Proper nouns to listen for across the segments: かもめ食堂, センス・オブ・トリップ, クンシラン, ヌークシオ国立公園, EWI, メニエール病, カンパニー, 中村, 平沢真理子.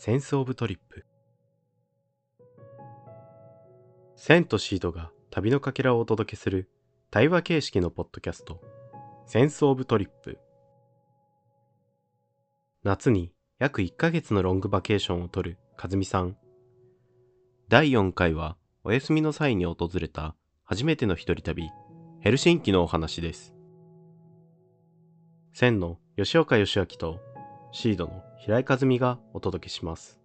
センス・オブ・トリップ。センとシードが旅のかけらをお届けする対話形式のポッドキャスト、センス・オブ・トリップ。夏に約1ヶ月のロングバケーションを取るかずみさん。第4回はお休みの際に訪れた初めての一人旅、ヘルシンキのお話です。センの吉岡義明とシードの平井和美がお届けします。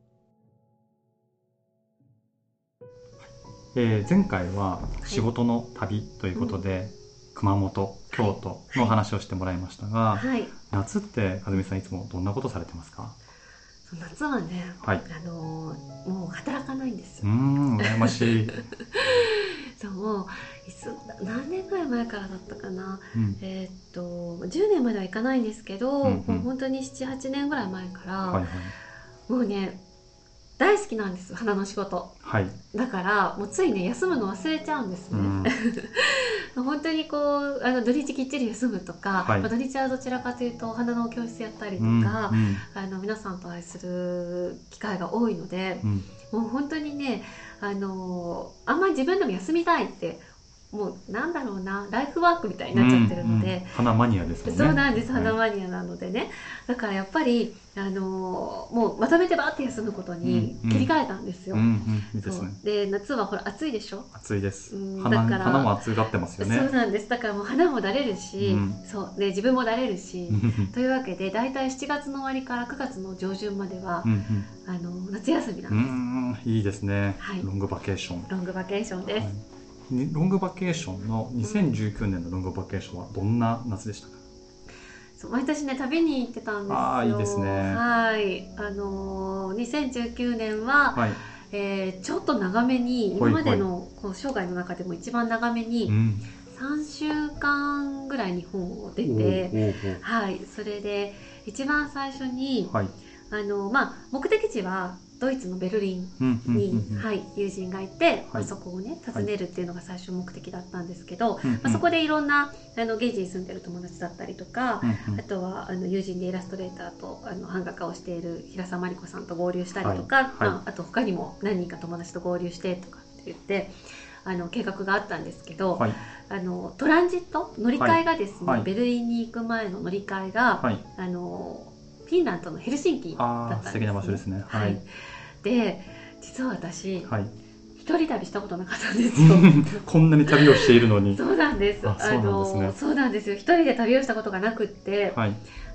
前回は仕事の旅ということで、熊本、京都の話をしてもらいましたが、夏って和美さんいつもどんなことされてますか？夏はね、もう働かないんですよ。羨ましい。もう何年ぐらい前からだったかな、10年まではいかないんですけど、もう本当に 7,8 年ぐらい前から、もうね大好きなんです、花の仕事、だからもうついね休むの忘れちゃうんですね、本当にこう土日きっちり休むとか、土日はどちらかというとお花の教室やったりとか、皆さんと会する機会が多いので、もう本当にねあんまり自分でも休みたいって、もうなんだろうな、ライフワークみたいになっちゃってるので、花マニアですもんね。そうなんです、花マニアなのでね、だからやっぱりもうまとめてバーって休むことに切り替えたんですよ。で夏はほら暑いでしょ。暑いです、花も暑がってますよね。そうなんです、だからもう花もだれるし、そうで自分もだれるしというわけで、だいたい7月の終わりから9月の上旬までは、夏休みなんです。いいですね、ロングバケーション。ロングバケーションです、ロングバケーションの2019年のロングバケーションはどんな夏でしたか？毎年ね旅に行ってたんですよ。いいですね。2019年は、ちょっと長めに、今までのこう生涯の中でも一番長めに、3週間ぐらい日本を出て、それで一番最初に、目的地はドイツのベルリンに友人がいて、そこをね訪ねるっていうのが最初目的だったんですけど、そこでいろんな現地に住んでる友達だったりとか、あとは友人でイラストレーターと版画家をしている平沢真理子さんと合流したりとか、あと他にも何人か友達と合流してとかって言って計画があったんですけど、トランジット乗り換えがですね、ベルリンに行く前の乗り換えがフィンランドのヘルシンキだったんですね。素敵な場所ですね。で、実は私、一人旅したことなかったんですよ。こんなに旅をしているのに。そうなんです。そうなんですよ。一人で旅をしたことがなくって、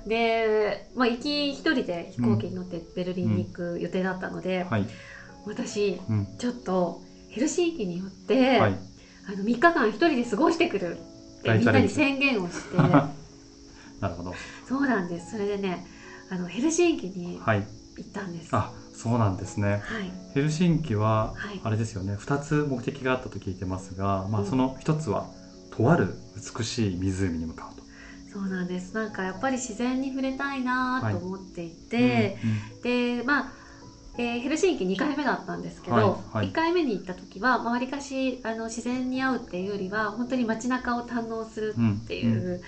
で、まあ行き一人で飛行機に乗ってベルリンに行く予定だったので、私、ちょっとヘルシンキによって、3日間一人で過ごしてくるってみんなに宣言をして。なるほど。そうなんです。それでね。ヘルシンキに行ったんです。そうなんですね。ヘルシンキはあれですよね。2つ目的があったと聞いてますが、その1つはとある美しい湖に向かうと。そうなんです。なんかやっぱり自然に触れたいなと思っていて、でヘルシンキ2回目だったんですけど、1回目に行った時はわりかし自然に会うっていうよりは本当に街中を堪能するっていう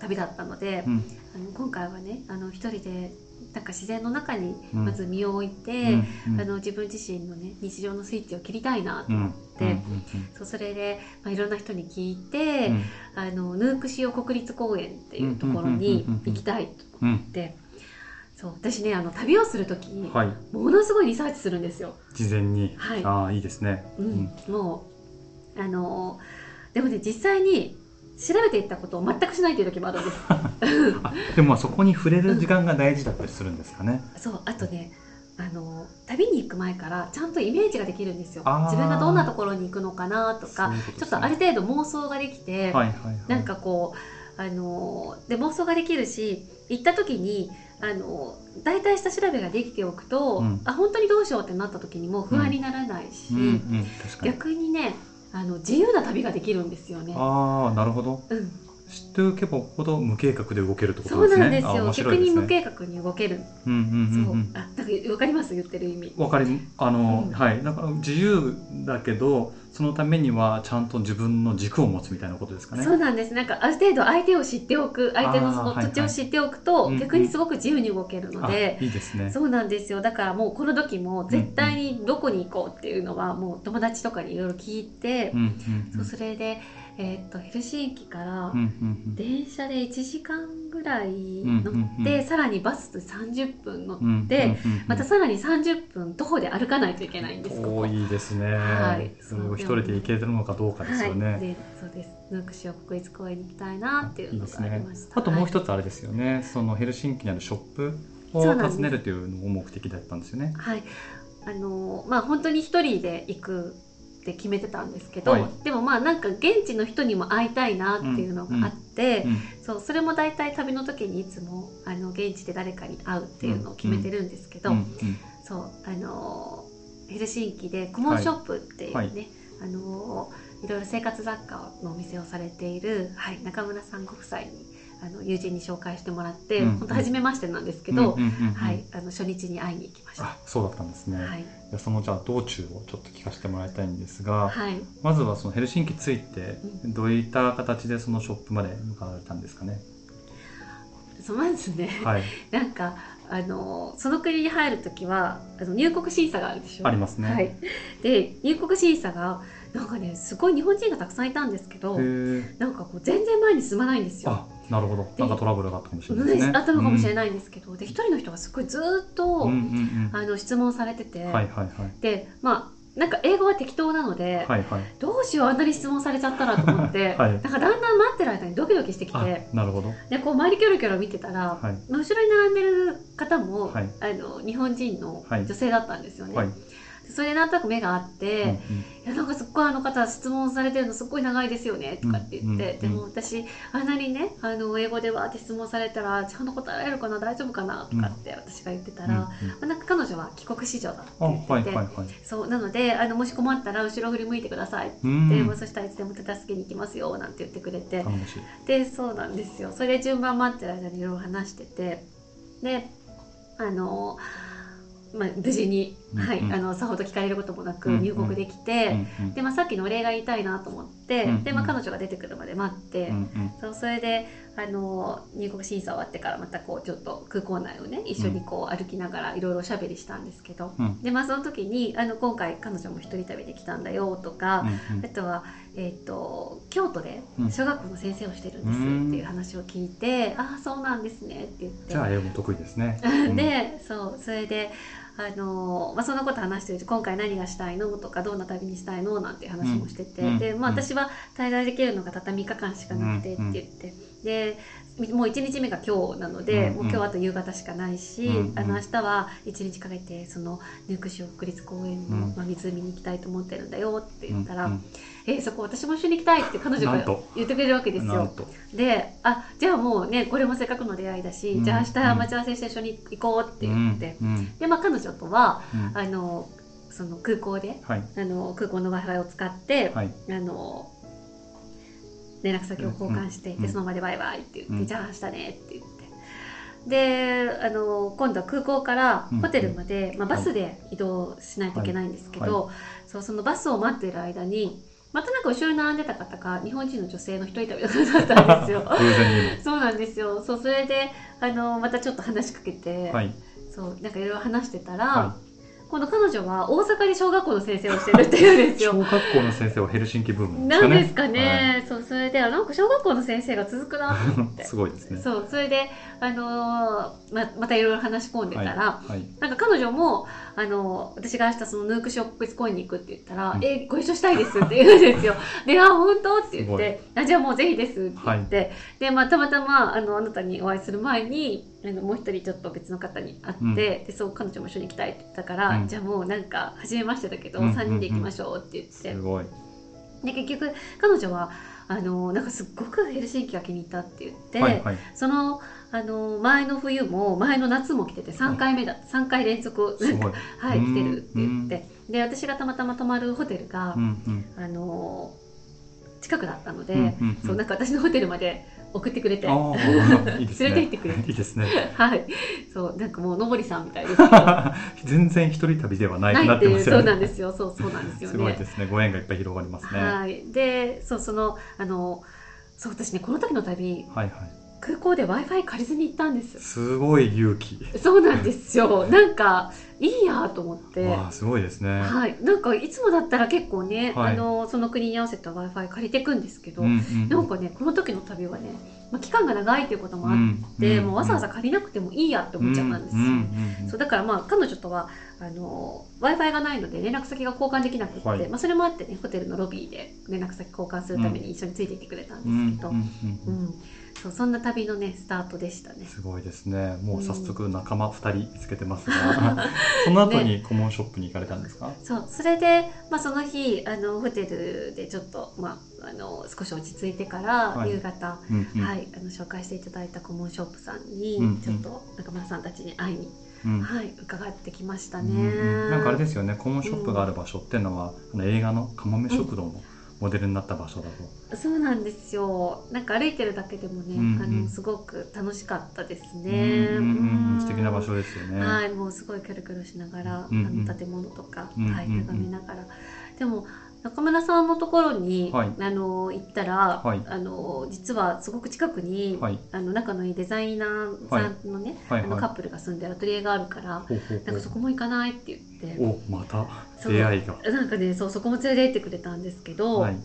旅だったので、今回はね一人でなんか自然の中にまず身を置いて、自分自身のね日常のスイッチを切りたいなと思って、それで、いろんな人に聞いて、ヌークシオ国立公園っていうところに行きたいと思って、そう私ね旅をする時にものすごいリサーチするんですよ。事前に、いいですね。もうでもね実際に調べていったことを全くしないという時もあるんです。でもそこに触れる時間が大事だったりするんですかね。そう、あとね旅に行く前からちゃんとイメージができるんですよ。自分がどんなところに行くのかなとか、ちょっとある程度妄想ができて、なんかこうで妄想ができるし、行った時に大体下調べができておくと、本当にどうしようってなった時にも不安にならないし、逆にね自由な旅ができるんですよね。なるほど。知っておけばほど無計画で動けるってことですね。そうなんですよ。面白いですね。逆に無計画に動ける。わかります？言ってる意味。わかり、はい。だから自由だけど、そのためにはちゃんと自分の軸を持つみたいなことですかね。そうなんです。なんかある程度相手を知っておく、相手のその土地を知っておくと、逆にすごく自由に動けるので、いいですね。そうなんですよ。だからもうこの時も絶対にどこに行こうっていうのはもう友達とかにいろいろ聞いて、それで。ヘルシンキから電車で1時間ぐらい乗ってさらにバス30分乗ってまたさらに30分徒歩で歩かないといけないんです。多いですね、はい、それを一人で行けるのかどうかですよね、はい、でそうです。ヌークシオ国立公園に行きたいなっていうのがありました。あともう一つあれですよね、はい、そのヘルシンキにあるショップを訪ねるというのを目的だったんですよね。はい、本当に一人で行くって決めてたんですけど、はい、でもまあなんか現地の人にも会いたいなっていうのがあって、そう、それも大体旅の時にいつも現地で誰かに会うっていうのを決めてるんですけど、そうヘルシンキでコモンショップっていうね、はい、いろいろ生活雑貨のお店をされている、はい、中村さんご夫妻に友人に紹介してもらって、本当初めましてなんですけど、はい、初日に会いに行きました。あ、そうだったんですね。はい、そのじゃあ道中をちょっと聞かせてもらいたいんですが、はい、まずはそのヘルシンキついてどういった形でそのショップまで向かわれたんですかね。まずね、はい、なんかその国に入るときは入国審査があるでしょ。ありますね。はい、で入国審査がなんかねすごい日本人がたくさんいたんですけど、なんかこう全然前に進まないんですよ。あ、なるほど。なんかトラブルがあったかもしれないですね。あったのかもしれないんですけど、で一人の人がすごいずっと質問されてて、でまあなんか英語は適当なので、どうしようあんなに質問されちゃったらと思って、なんかだんだん待ってる間にドキドキしてきて、なるほど。でこう周りキョロキョロ見てたら、後ろに並んでる方も日本人の女性だったんですよね。それでなんとなく目があって、いやなんかすっごいあの方質問されてるのすっごい長いですよねとかって言って、でも私あんなにね英語でわーって質問されたらちゃんと答えられるかな大丈夫かなとかって私が言ってたら、なんか彼女は帰国子女だって言ってて、そうなのでもし困ったら後ろ振り向いてくださいって言って、そしたらいつでも手助けに行きますよなんて言ってくれて、でそうなんですよ。それで順番待ってる間にいろいろ話してて、で無事にさほど聞かれることもなく入国できて、でさっきのお礼が言いたいなと思ってで彼女が出てくるまで待って、それで入国審査終わってからまたこうちょっと空港内をね一緒にこう歩きながらいろいろおしゃべりしたんですけど、でその時に今回彼女も一人旅で来たんだよとか、あとは京都で小学校の先生をしてるんですっていう話を聞いて、ああそうなんですねって言って、じゃあ英語得意ですね。でそれでそんなこと話してると今回何がしたいのとかどんな旅にしたいのなんて話もしてて、で私は滞在できるのがたった3日間しかなくてって言って、でもう1日目が今日なので、もう今日はあと夕方しかないし、明日は1日かけてそのヌークシオ国立公園の湖に行きたいと思ってるんだよって言ったら、そこ私も一緒に行きたいって彼女が言ってくれるわけですよ。でじゃあもうねこれもせっかくの出会いだし、じゃあ明日待ち合わせして一緒に行こうって言って、で彼女とはその空港で空港の Wi-Fi を使って連絡先を交換していて、その場でバイバイって言って、じゃあ明日ねって言って、で今度は空港からホテルまでバスで移動しないといけないんですけど、そのバスを待っている間にまたなんか後ろに並んでた方が日本人の女性の一人旅だったんですよ。そうなんですよ。そう、それでまたちょっと話しかけて、そうなんかいろいろ話してたら、この彼女は大阪で小学校の先生をしてるっていうんですよ。小学校の先生はヘルシンキブームなんですかね。そう、それでなんか小学校の先生が続くなと思ってすごいですね。そう、それでまたいろいろ話し込んでたら、なんか彼女も私が明日そのヌークシオ国立公園に行くって言ったら、ご一緒したいですって言うんですよ。で、本当って言って、じゃあもうぜひですって言って、でたまたまあなたにお会いする前にもう一人ちょっと別の方に会って、でそう彼女も一緒に行きたいって言ったから、じゃあもうなんか初めましてだけど3人で行きましょうって言って、すごい。で結局彼女はなんかすっごくヘルシンキが気に入ったって言って、その前の冬も前の夏も来てて3回連続はい来てるって言って、で私がたまたま泊まるホテルが近くだったので、そうなんか私のホテルまで送ってくれていいです、ね、連れて行ってくれていいですねはいそうなんかもうのぼりさんみたいです全然一人旅ではないなってますよね。そうなんですよそうなんですよねすごいですね、ご縁がいっぱい広がりますね。はいでそう私ねこの時の旅、はいはい、空港で Wi-Fi 借りずに行ったんですよ。すごい勇気。そうなんですよなんかいいやと思ってわあすごいですね。はいなんかいつもだったら結構ね、はい、その国に合わせた Wi-Fi 借りていくんですけど、うんうん、なんかねこの時の旅はね、まあ、期間が長いということもあって、うんうん、もうわざわざ借りなくてもいいやって思っちゃったんですよ、うんうんうん、そうだからまあ彼女とはWi-Fi がないので連絡先が交換できなくて、はいまあ、それもあってねホテルのロビーで連絡先交換するために一緒についていってくれたんですけど、そんな旅のねスタートでしたね。すごいですね。もう早速仲間2人見つけてますが、ね、その後にコモンショップに行かれたんですか？そうそれで、まあ、その日ホテルでちょっと、まあ、少し落ち着いてから、はい、夕方、うんうんはい、紹介していただいたコモンショップさんに、うんうん、ちょっと中村さんたちに会いにうんはい、伺ってきましたね、うんうん、なんかあれですよねコモンショップがある場所っていうのは、うん、映画のかもめ食堂のモデルになった場所だと、うん、そうなんですよ。なんか歩いてるだけでもね、うんうん、すごく楽しかったですね、うんうんうん、素敵な場所ですよね。はいもうすごいキョロキョロしながら、うんうん、建物とか、うんうんうんはい、眺めながらでも中村さんのところに、はい、行ったら、はい、実はすごく近くに、はい、仲のいいデザイナーさんのね、はいはいはい、カップルが住んでるアトリエがあるからなんかそこも行かないって言っておまた出会いがなんかねそこも連れて行ってくれたんですけど、はい、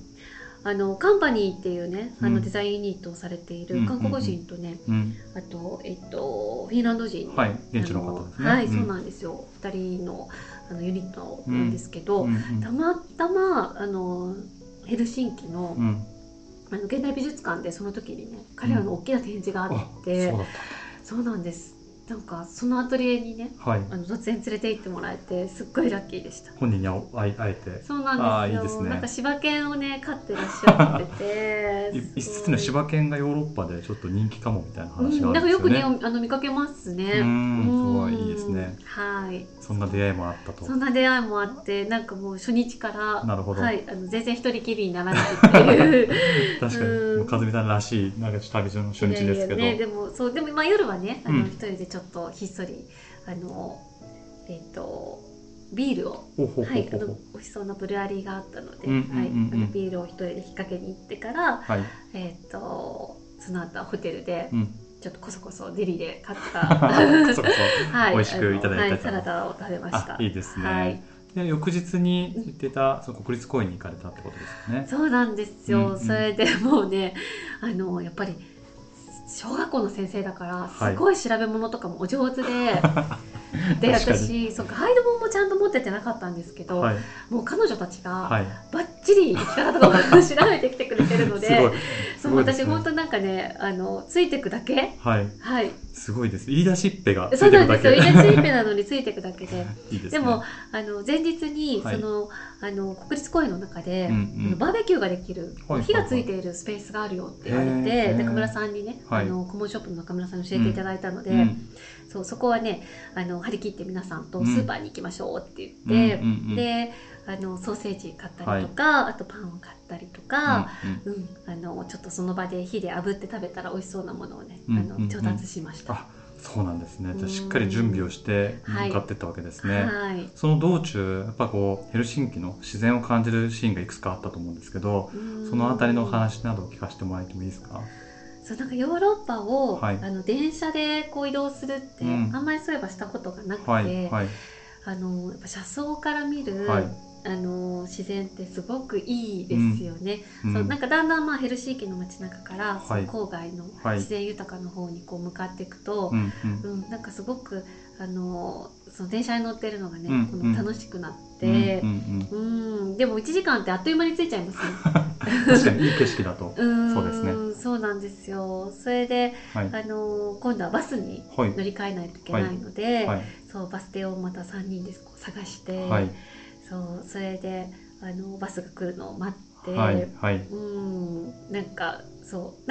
カンパニーっていうねデザインユニットをされている韓国人とね、うんうんうん、あと、フィンランド人、はい、現地の方ですねはい、うん、そうなんですよ2人のユニットなんですけど、うんうんうん、たまたまヘルシンキの、うん、現代美術館でその時にね彼らの大きな展示があって、うん、そうなんですなんかそのアトリエにね、はい、突然連れて行ってもらえてすっごいラッキーでした。本人に会えてそうなんですよ。いいですね。なんか柴犬をね飼ってらっしゃってて一説の柴犬がヨーロッパでちょっと人気かもみたいな話があるんですよね、うん、なんかよくね見かけますね。うんすごいいいですね。はいそんな出会いもあったと。そんな出会いもあってなんかもう初日からなるほど、はい、全然一人きりにならないっていう確かに、うん、和美さんらしいなんか旅の初日ですけどいやいや、ね、でもまあ夜はね一人でちょっとひっそりビールをはい美味しそうなブルワリーがあったので、うんうんうんうん、はいビールを一人で引っ掛けに行ってから、はい、その後ホテルで、うん、ちょっとこそこそデリで買ったはい美味しくいただいた、はい、サラダを食べました。いいですね。はいで翌日に行ってた、うん、その国立公園に行かれたってことですよね。そうなんですよ、うんうん、それでもうねやっぱり小学校の先生だからすごい調べ物とかもお上手で、はい、で私そうガイド本もちゃんと持っててなかったんですけど、はい、もう彼女たちがバッチリ生き方とかも調べてきてくれてるので、はい、そう私本当なんかねついてくだけはい、はい、すごいです。言い出しっぺがついてくだけそうなんですよ。言い出しっぺなのについてくだけでいい で, す、ね、でも前日にその、はい、国立公園の中で、うんうん、バーベキューができる、はい、火がついているスペースがあるよって言われて中村さんにね、はいコモンショップの中村さんに教えていただいたので、うん、そこはね張り切って皆さんとスーパーに行きましょうって言って、うんうんうんうん、でソーセージ買ったりとか、はい、あとパンを買ったりとか、うんうんうん、ちょっとその場で火で炙って食べたら美味しそうなものをね、うんうんうん、調達しました。あそうなんですね。じゃあしっかり準備をして向かっていったわけですね、はい、その道中やっぱこうヘルシンキの自然を感じるシーンがいくつかあったと思うんですけどそのあたりの話などを聞かせてもらえてもいいですか？そうなんかヨーロッパを、はい、電車でこう移動するって、うん、あんまりそういえばしたことがなくて、はいはい、やっぱ車窓から見る、はい、自然ってすごくいいですよね、うん、そうなんかだんだん、まあ、ヘルシンキの街中から、はい、郊外の自然豊かの方にこう向かっていくと、はいうん、なんかすごくその電車に乗ってるのがね、うんうん、楽しくなって、うんうんうん、うんでも1時間ってあっという間に着いちゃいますね確かにいい景色だとそうですね。そうなんですよ。それで、はい、今度はバスに乗り換えないといけないので、はいはい、そうバス停をまた3人でこう探して、はい、それでバスが来るのを待って、はいはい、なんかそう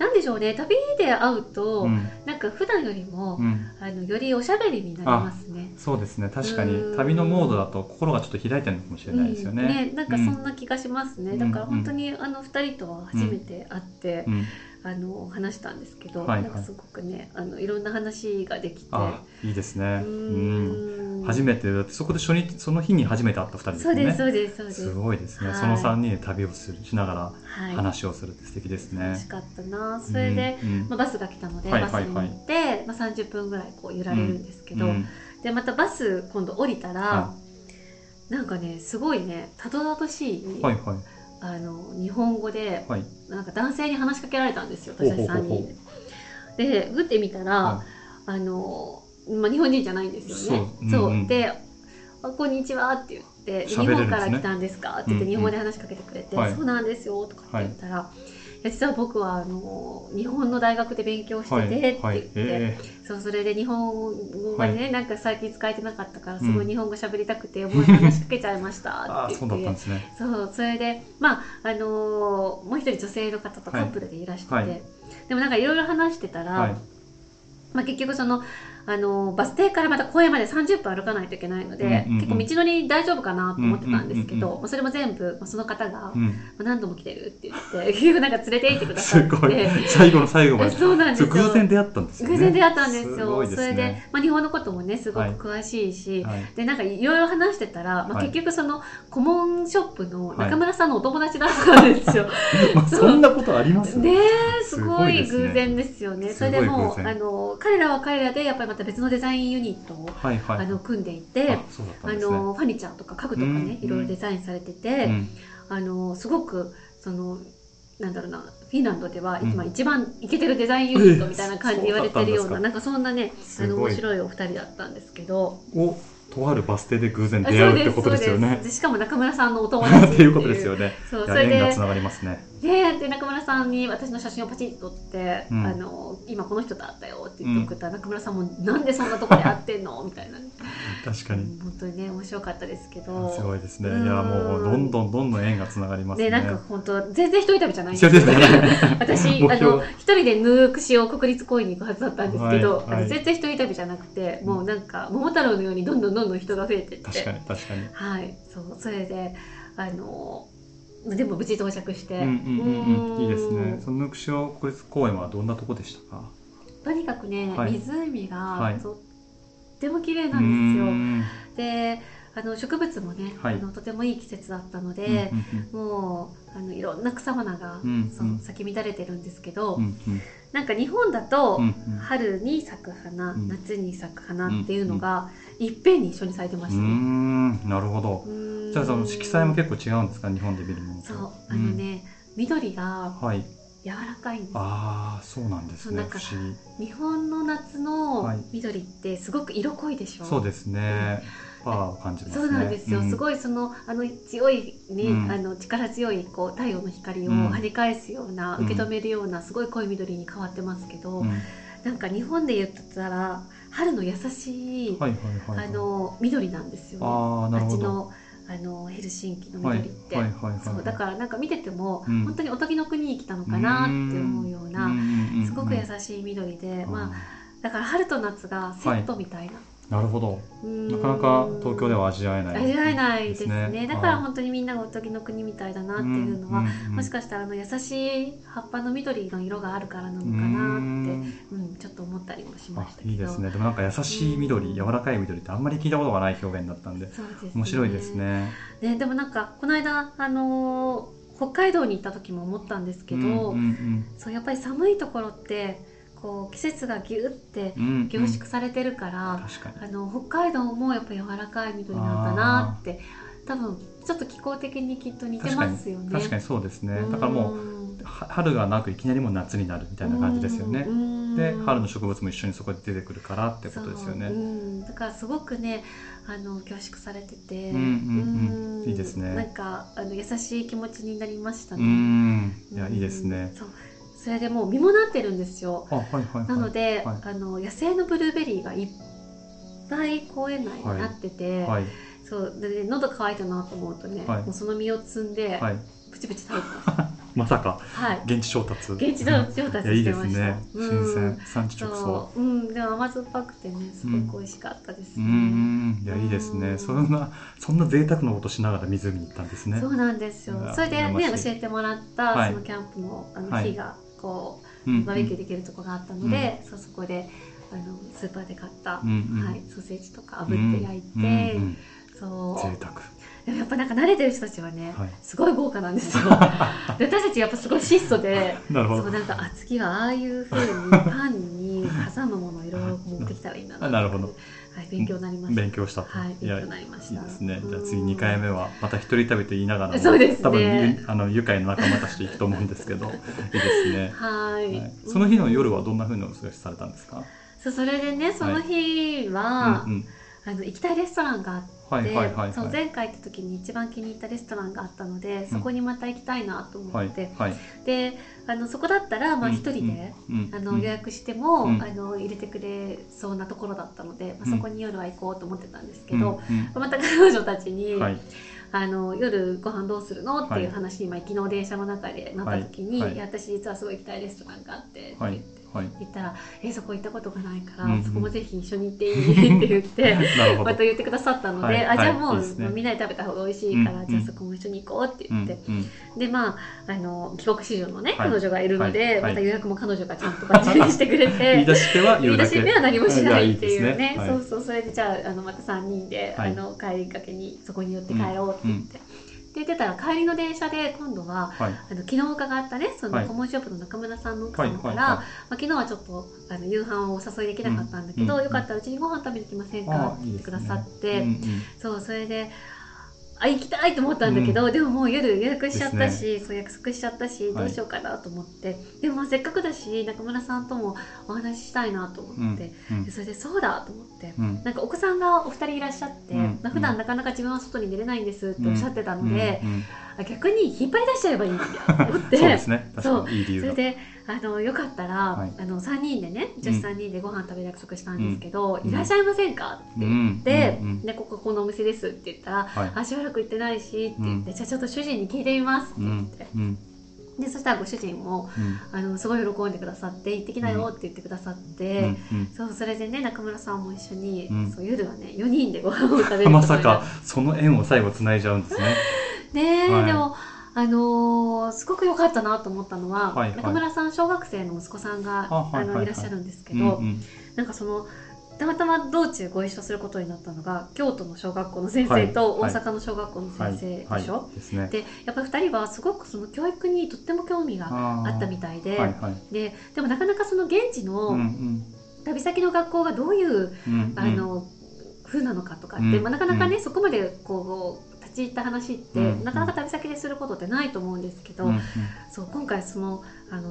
なんでしょうね。旅で会うと、うん、なんか普段よりも、うん、よりおしゃべりになりますね。そうですね。確かに旅のモードだと心がちょっと開いてるのかもしれないですよね。ねなんかそんな気がしますね、うん、だから本当に2人とは初めて会って、うんうん話したんですけど、はいはい、なんかすごくねいろんな話ができて、あ、いいですね。うん、初めてだってそこで初日その日に初めて会った2人ですね。そうですそうです。すごいですね。はい、その3人で旅をしながら話をするって素敵ですね。楽しかったな。それで、まあ、バスが来たので、はいはいはい、バスに乗って、まあ、30分ぐらいこう揺られるんですけど、でまたバス今度降りたら、はい、なんかねすごいねたどたどしい。はいはい、日本語で、はい、なんか男性に話しかけられたんですよ、私たち3人で。グッて見たら、はい、まあ、日本人じゃないんですよね。そう、うんうん、であ、こんにちはって言って、ね、日本から来たんですかって言って日本で話しかけてくれて、うんうん、そうなんですよとかって言ったら、はい、実は僕は日本の大学で勉強しててって言って、はいはい、そう、それで日本語がね、はい、なんか最近使えてなかったからすごい日本語喋りたくて思い話しかけちゃいましたって言って、あ、そうだったんですね。そう、それでまあもう一人女性の方とカップルでいらしてて、はいはい、でもなんかいろいろ話してたら、はい、まあ、結局そのバス停からまた公園まで30分歩かないといけないので、うんうんうん、結構道のり大丈夫かなと思ってたんですけど、うんうんうん、それも全部、まあ、その方が、うん、まあ、何度も来てるって言って結局なんか連れて行ってくださってすごい最後の最後までそうなんですよ、偶然出会ったんですよね。偶然出会ったんですよ。す、ね、それで、まあ、日本のこともねすごく詳しいし、はいはい、でなんかいろいろ話してたら、まあ、結局その顧問ショップの中村さんのお友達だったんですよ、はい。まあ、そんなことありますね。すごい偶然ですよね。それでもう彼らは彼らでやっぱりまた別のデザインユニットを、はいはい、組んでいて、ファニチャーとか家具とかね、いろいろデザインされてて、すごくそのなんだろうな、フィンランドでは今一番イケてるデザインユニットみたいな感じで言われてるような、なんかそんなね面白いお二人だったんですけど、おとあるバス停で偶然出会うってことですよね。しかも中村さんのお友達っていうことですよね。そう、それで縁がつながりますね。で中村さんに私の写真をパチッと撮って、うん、今この人と会ったよって言って送ったら、うん、中村さんもなんでそんなとこで会ってんのみたいな。確かに本当にね面白かったですけど。すごいですね。いやもうどんどんどんどん縁がつながりますね。でなんか本当全然一人旅じゃないんですよ私一人でヌークシオ国立公園に行くはずだったんですけど、はいはい、全然一人旅じゃなくて、もうなんか桃太郎のようにどんどんどんどん人が増えてって、確かに確かに、はい、そう、それででも無事到着して、いいですね。そのヌークシオ国立公園はどんなとこでしたか？とにかくね、はい、湖がとっても綺麗なんですよ。で、植物もね、はい、とてもいい季節だったので、うんうんうん、もういろんな草花が、うんうん、その咲き乱れてるんですけど、うんうん、なんか日本だと、うんうん、春に咲く花、うん、夏に咲く花っていうのが、うんうん、いっぺんに一緒に咲いてましたね。なるほど。じゃあその色彩も結構違うんですか、日本で見るものと。そう、ね、緑が柔らかいんです、はい、ああ、そうなんですね。なんか日本の夏の緑ってすごく色濃いでしょ、はい、そうですね、パワーを感じますね。そうなんですよ、うん、すごいその強い、ね、うん、力強いこう太陽の光を跳ね返すような、うん、受け止めるようなすごい濃い緑に変わってますけど、うん、なんか日本で言ったら春の優しい、はいはいはいはい、緑なんですよね。あ、なるほど。ヘルシンキの緑って、はいはいはいはい、そうだからなんか見てても、うん、本当におとぎの国に来たのかなって思うような、すごく優しい緑で、まあ、だから春と夏がセットみたいな、はい、なるほど。なかなか東京では味わえない、味わえないですね。だから本当にみんながおとぎの国みたいだなっていうのは、もしかしたら優しい葉っぱの緑の色があるからなのかなって、うん、ちょっと思ったりもしましたけど。いいですね。でもなんか優しい緑、柔らかい緑ってあんまり聞いたことがない表現だったんで、そうですね、面白いですね。ね、でもなんかこの間北海道に行った時も思ったんですけど、そうやっぱり寒いところってこう季節がギュって凝縮されてるから、北海道もやっぱ柔らかい緑なんだなって、多分ちょっと気候的にきっと似てますよね。確かにそうですね。だからもう春がなくいきなりもう夏になるみたいな感じですよね。で春の植物も一緒にそこで出てくるからってことですよね。だからすごくね凝縮されてて、いいですね。なんか優しい気持ちになりましたね。いや、いいですね。そう、それでもう実もなってるんですよ。はいはいはい、なので、はい、野生のブルーベリーがいっぱい公園内になってて、はいはい、そうで喉乾いたなと思うとね、はい、もうその実を摘んで、はい、プチプチ食べてます。まさか、はい、現地調達、現地調達してました。いいですね、新鮮、産地直送。でも甘酸っぱくてね、すごく美味しかったですね。いや、いいですね。そんな贅沢なことしながら湖に行ったんですね。そうなんですよ。それでね、教えてもらったそのキャンプの日がこうバーベキューできるとこがあったので、うん、そこでスーパーで買った、うんうん、はい、ソーセージとか炙って焼いて、うんうん、そう贅沢。でもやっぱなんか慣れてる人たちはね、はい、すごい豪華なんですよ。で私たちやっぱすごい質素で、なるほど。そう、なんか次はああいうふうにパンに挟むものをいろいろ持ってきたらいいんだな。なるほど。はい、勉強になりました。勉強した。はい、勉強になりました。いいですね。じゃあ次2回目はまた一人旅と言いながら、そうですね。多分愉快な仲間たちと行くと思うんですけど、いいですね。はい、はい。その日の夜はどんな風にお過ごしされたんですか？それでね、その日は、はい、うんうん、行きたいレストランがあって、前回行った時に一番気に入ったレストランがあったので、そこにまた行きたいなと思って、うん、はいはい、でそこだったらまあ1人で、うん、予約しても、うん、入れてくれそうなところだったので、まあ、そこに夜は行こうと思ってたんですけど、うんうん、また彼女たちに、はい、夜ご飯どうするのっていう話に、はい、昨日電車の中でなった時に、はいはい、私実はすごい行きたいレストランがあってって言って。はい行ったら「そこ行ったことがないから、うんうん、そこもぜひ一緒に行っていい？」って言ってまた言ってくださったので、はい、あ、じゃあもう、はい、いいですね、みんなで食べた方が美味しいから、うんうん、じゃあそこも一緒に行こうって言って、うんうん、でまあ帰国子女のね、はい、彼女がいるので、はい、また予約も彼女がちゃんとバッチリしてくれて、はい、言い出し手は何もしないっていうね、はい、そうそう、それでじゃあまた3人で、はい、帰りがけにそこに寄って帰ろうって言って。うんうん出てたら帰りの電車で今度は、はい、昨日伺ったねその顧問ショップの中村さんの奥様から、まあ、昨日はちょっと夕飯をお誘いできなかったんだけど、うんうん、よかったらうちにご飯食べに来ませんかって言ってくださって、いいですね、うんうん、そう、それで行きたいと思ったんだけど、うん、でももう夜予約しちゃったし、ね、そう約束しちゃったしどうしようかなと思って、はい、でもせっかくだし中村さんともお話ししたいなと思って、うんうん、それでそうだと思って、うん、なんかお子さんがお二人いらっしゃって、うん、普段なかなか自分は外に出れないんですっておっしゃってたので、うんうんうん、逆に引っ張り出しちゃえばいいんだと思ってそうですね、確かにいい理由だ。それでよかったら、はい、3人でね女子3人でご飯食べる約束したんですけど、うん、いらっしゃいませんかって言って、うん、でここのお店ですって言ったら、はい、あ、しばらく行ってないしって言って、うん、じゃあちょっと主人に聞いてみますって言って、うんうん、でそしたらご主人も、うん、すごい喜んでくださって行ってきなよって言ってくださって、うんうん、そう、それでね中村さんも一緒に、うん、そう夜はね4人でご飯を食べるまさかその縁を最後つないじゃうんですねねえ、はい、でもすごく良かったなと思ったのは、はいはい、中村さん小学生の息子さんがいらっしゃるんですけど、なんかそのたまたま道中ご一緒することになったのが京都の小学校の先生と大阪の小学校の先生でしょ。でやっぱり2人はすごくその教育にとっても興味があったみたい で、はいはい、でもなかなかその現地の旅先の学校がどういう、うんうん、風なのかとかって、うんうん、まあ、なかなかねそこまでこう立ち入った話って、うんうん、なかなか旅先ですることってないと思うんですけど、うんうん、そう今回その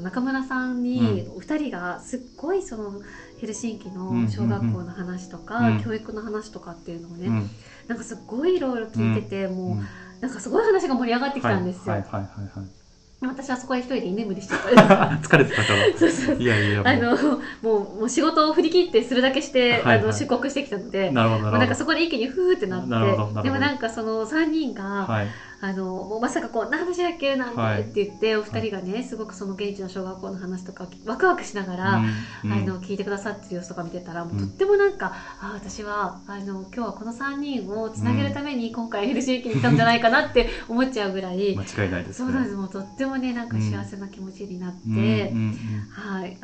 中村さんにお二人がすっごいそのヘルシンキの小学校の話とか、うんうんうん、教育の話とかっていうのをね、うん、なんかすっごいいろいろ聞いてて、うん、もうなんかすごい話が盛り上がってきたんですよ。私はそこは一人で居眠りしてた疲れてたからそうそう、いやいやもう仕事を振り切ってするだけして、はいはい、出国してきたので、なんかそこで一気にふーってなって、でもなんかその3人が、はい、もうまさかこんな話だっけなんて、はい、って言ってお二人がね、はい、すごくその現地の小学校の話とかワクワクしながら、うん、聞いてくださってる様子とか見てたら、もうとってもなんか、うん、あ、私は今日はこの3人をつなげるために今回ヘルシンキに行ったんじゃないかなって思っちゃうぐらい間違いないですね。そうなんです、もうとってもねなんか幸せな気持ちになって、うんうんうん、はい、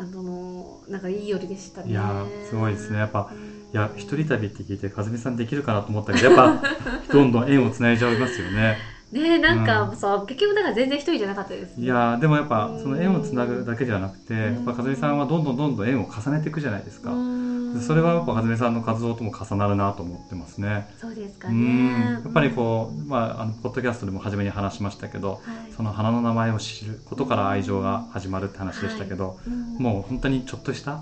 なんかいい夜でしたね。いやすごいですね。やっぱいや一人旅って聞いて和美さんできるかなと思ったけど、やっぱどんどん縁をつないじゃいますよね。ねえ、なんか、うん、そう結局だから全然一人じゃなかったです、ね、いやでもやっぱその縁をつなぐだけではなくて、やっぱ和美さんはどんどん縁を重ねていくじゃないですか。それはやっぱ和美さんの活動とも重なるなと思ってますね。そうですかね。やっぱりこう、まあ、ポッドキャストでも初めに話しましたけど、はい、その花の名前を知ることから愛情が始まるって話でしたけど、はい、もう本当にちょっとした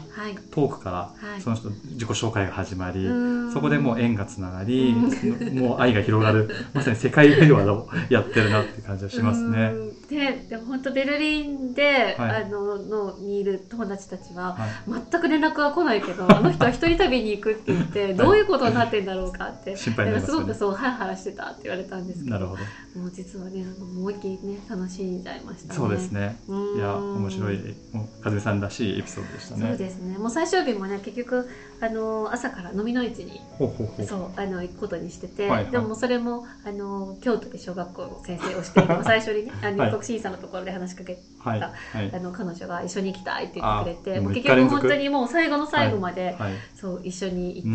トークからその人自己紹介が始まり、はい、そこでもう縁がつながり、もう愛が広がるまさに世界平和をやってるなって感じがしますね。でも本当ベルリンで、はい、にいる友達たちは、はい、全く連絡は来ないけど一人旅に行くって言ってどういうことになってんだろうかって心配になりますよね。すごくそうハラハラしてたって言われたんですけど、なるほど、もう実はね思いっきりね楽しんじゃいましたね。そうですね。いや面白い、和美さんらしいエピソードでしたね。そうですね。もう最終日もね結局朝から飲みの市にそう行くことにしてて、はいはい、でもそれも京都で小学校の先生をしている最初にねごく小さなところで話しかけた、はいはい、彼女が一緒に行きたいって言ってくれて、結局本当にもう最後の最後まで、はいはい、そう一緒にいて、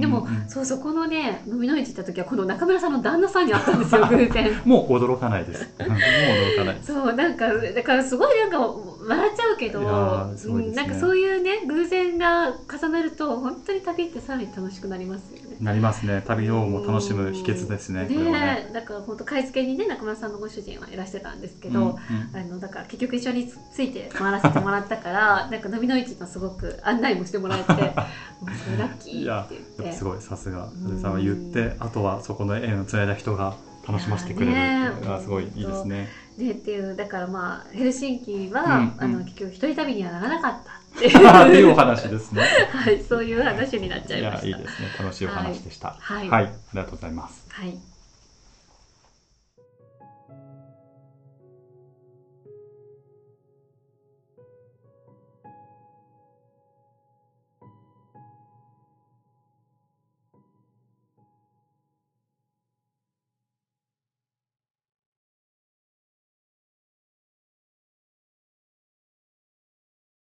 でも、そう、そこのね、飲みの市行った時はこの中村さんの旦那さんに会ったんですよ、偶然。もう驚かないです。もう驚かないです。そう、なんかだからすごいなんか笑っちゃうけど、ね、なんかそういうね偶然が重なると本当に旅ってさらに楽しくなりますよね。なりますね。旅をも楽しむ秘訣ですね。ね、だから本当買い付けにね中村さんのご主人はいらしてたんですけど、だから結局一緒について回らせてもらったからなんか飲みの市のすごく案内もしてもらえて、もうそれラッキーって言って、すごいさすが鈴木さんは言って、あとはそこの縁をつないだ人が楽しませてくれるっていうのがすごいいいですね。ねっていう、だからまあヘルシンキは、結局一人旅にはならなかったっていうお話ですね。はい、そういう話になっちゃいました。いや、いいですね。楽しいお話でした。はい、はい、ありがとうございます。はい。